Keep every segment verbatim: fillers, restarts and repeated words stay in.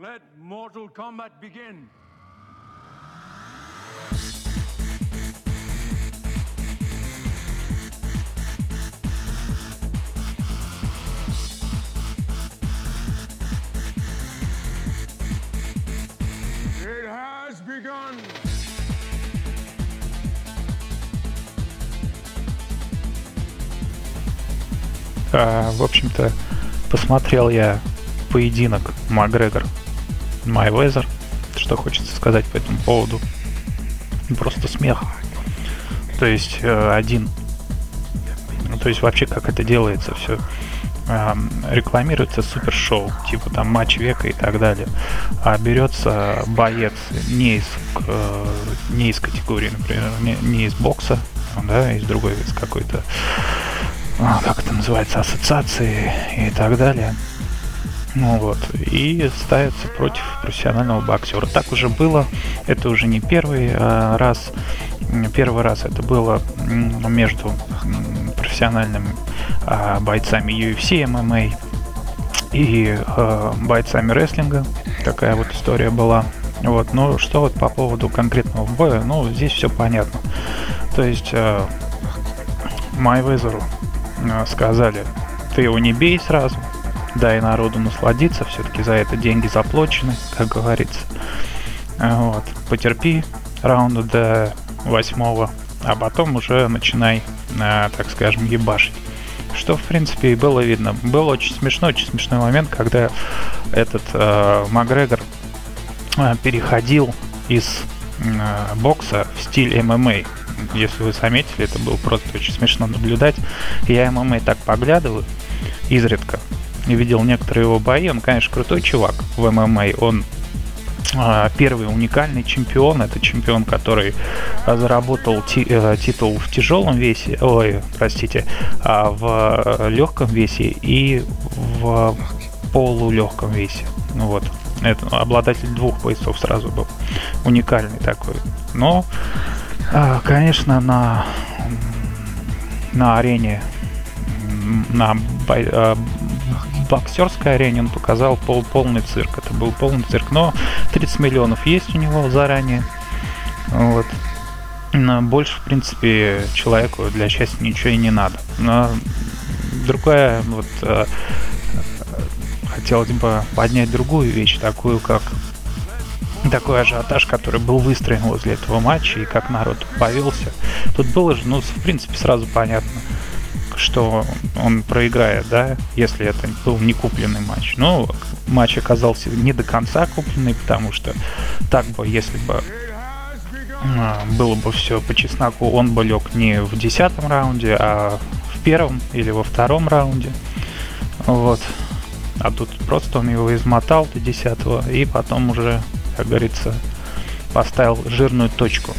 Let Mortal Kombat begin. It has begun. А, в общем-то, посмотрел я поединок Макгрегор Майвезер. Что хочется сказать по этому поводу? Просто смех. То есть э, один. Ну, то есть вообще как это делается все. Э, рекламируется супершоу, типа там матч века и так далее. А берется боец не из, э, не из категории, например, не, не из бокса, да, из другой, из какой-то, ну, как это называется, ассоциации и так далее. Ну вот, и ставится против профессионального боксера. Так уже было, это уже не первый э, раз. Первый раз это было между профессиональными э, бойцами ю эф си, эм эм а и э, бойцами рестлинга. Такая вот история была. Вот, ну что вот по поводу конкретного боя, ну здесь все понятно. То есть э, Майвезеру э, сказали, ты его не бей сразу. Да, и народу насладиться, все-таки за это деньги заплачены, как говорится. Вот. Потерпи раунда до восьмого, а потом уже начинай, так скажем, ебашить. Что, в принципе, и было видно. Был очень смешной, очень смешной момент, когда этот э, Макгрегор э, переходил из э, бокса в стиль эм эм а. Если вы заметили, это было просто очень смешно наблюдать. Я эм эм а так поглядываю изредка. Видел некоторые его бои, он, конечно, крутой чувак в эм эм а, он э, первый уникальный чемпион, это чемпион, который заработал ти, э, титул в тяжелом весе, ой, простите, а в легком весе и в полулегком весе, ну вот, это обладатель двух поясов сразу был, уникальный такой, но, э, конечно, на, на арене, на бо- боксерской арене он показал пол, полный цирк. Это был полный цирк, но тридцать миллионов есть у него заранее. Вот. Но больше, в принципе, человеку для счастья ничего и не надо. Но другая, вот, хотелось бы поднять другую вещь, такую как такой ажиотаж, который был выстроен возле этого матча и как народ повелся. Тут было же, ну, в принципе, сразу понятно, что он проиграет, да, если это был не купленный матч. Но матч оказался не до конца купленный, потому что так бы, если бы было бы все по чесноку, он бы лег не в десятом раунде, а в первом или во втором раунде. Вот. А тут просто он его измотал до десятого и потом уже, как говорится, поставил жирную точку.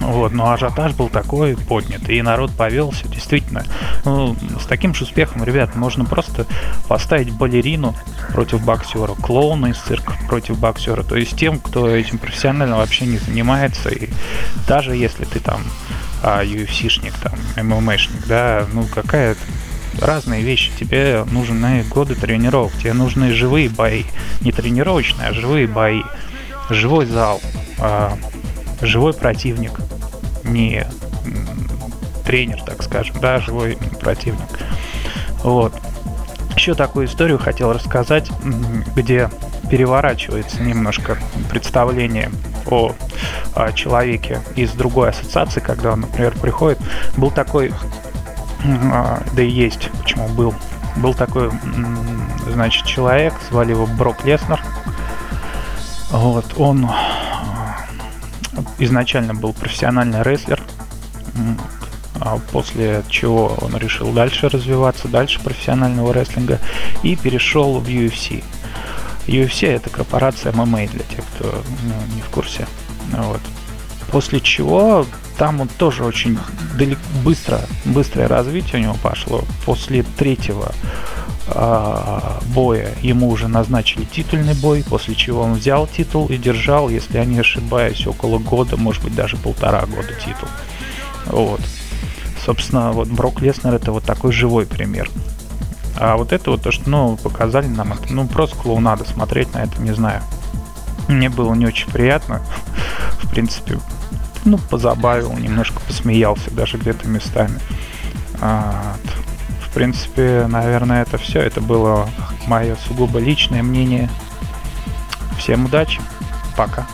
Вот, но ажиотаж был такой поднят, и народ повелся, действительно. Ну, с таким же успехом, ребят, можно просто поставить балерину против боксера, клоуна из цирка против боксера, то есть тем, кто этим профессионально вообще не занимается, и даже если ты там ю эф си-шник, там, эм эм а-шник, да, ну какая-то разные вещи, тебе нужны годы тренировок, тебе нужны живые бои, не тренировочные, а живые бои, живой зал, живой противник, не тренер, так скажем, да, живой противник. Вот. Еще такую историю хотел рассказать, где переворачивается немножко представление о, о человеке из другой ассоциации, когда он, например, приходит. Был такой, да и есть, почему был, был такой, значит, человек, звали его Брок Леснер. Вот, он изначально был профессиональный рестлер, после чего он решил дальше развиваться, дальше профессионального рестлинга, и перешел в ю эф си. ю эф си — это корпорация эм эм а, для тех, кто, ну, не в курсе. Вот. После чего там он тоже очень далеко, быстро, быстрое развитие у него пошло. После третьего боя ему уже назначили титульный бой, после чего он взял титул и держал, если я не ошибаюсь, около года, может быть, даже полтора года титул. Вот. Собственно, вот Брок Леснер — это вот такой живой пример. А вот это вот, то, что, ну, показали нам, это, ну, просто клоунада, смотреть на это, не знаю. Мне было не очень приятно, в принципе, ну, позабавил, немножко посмеялся даже где-то местами. В принципе, наверное, это все. Это было мое сугубо личное мнение. Всем удачи, пока.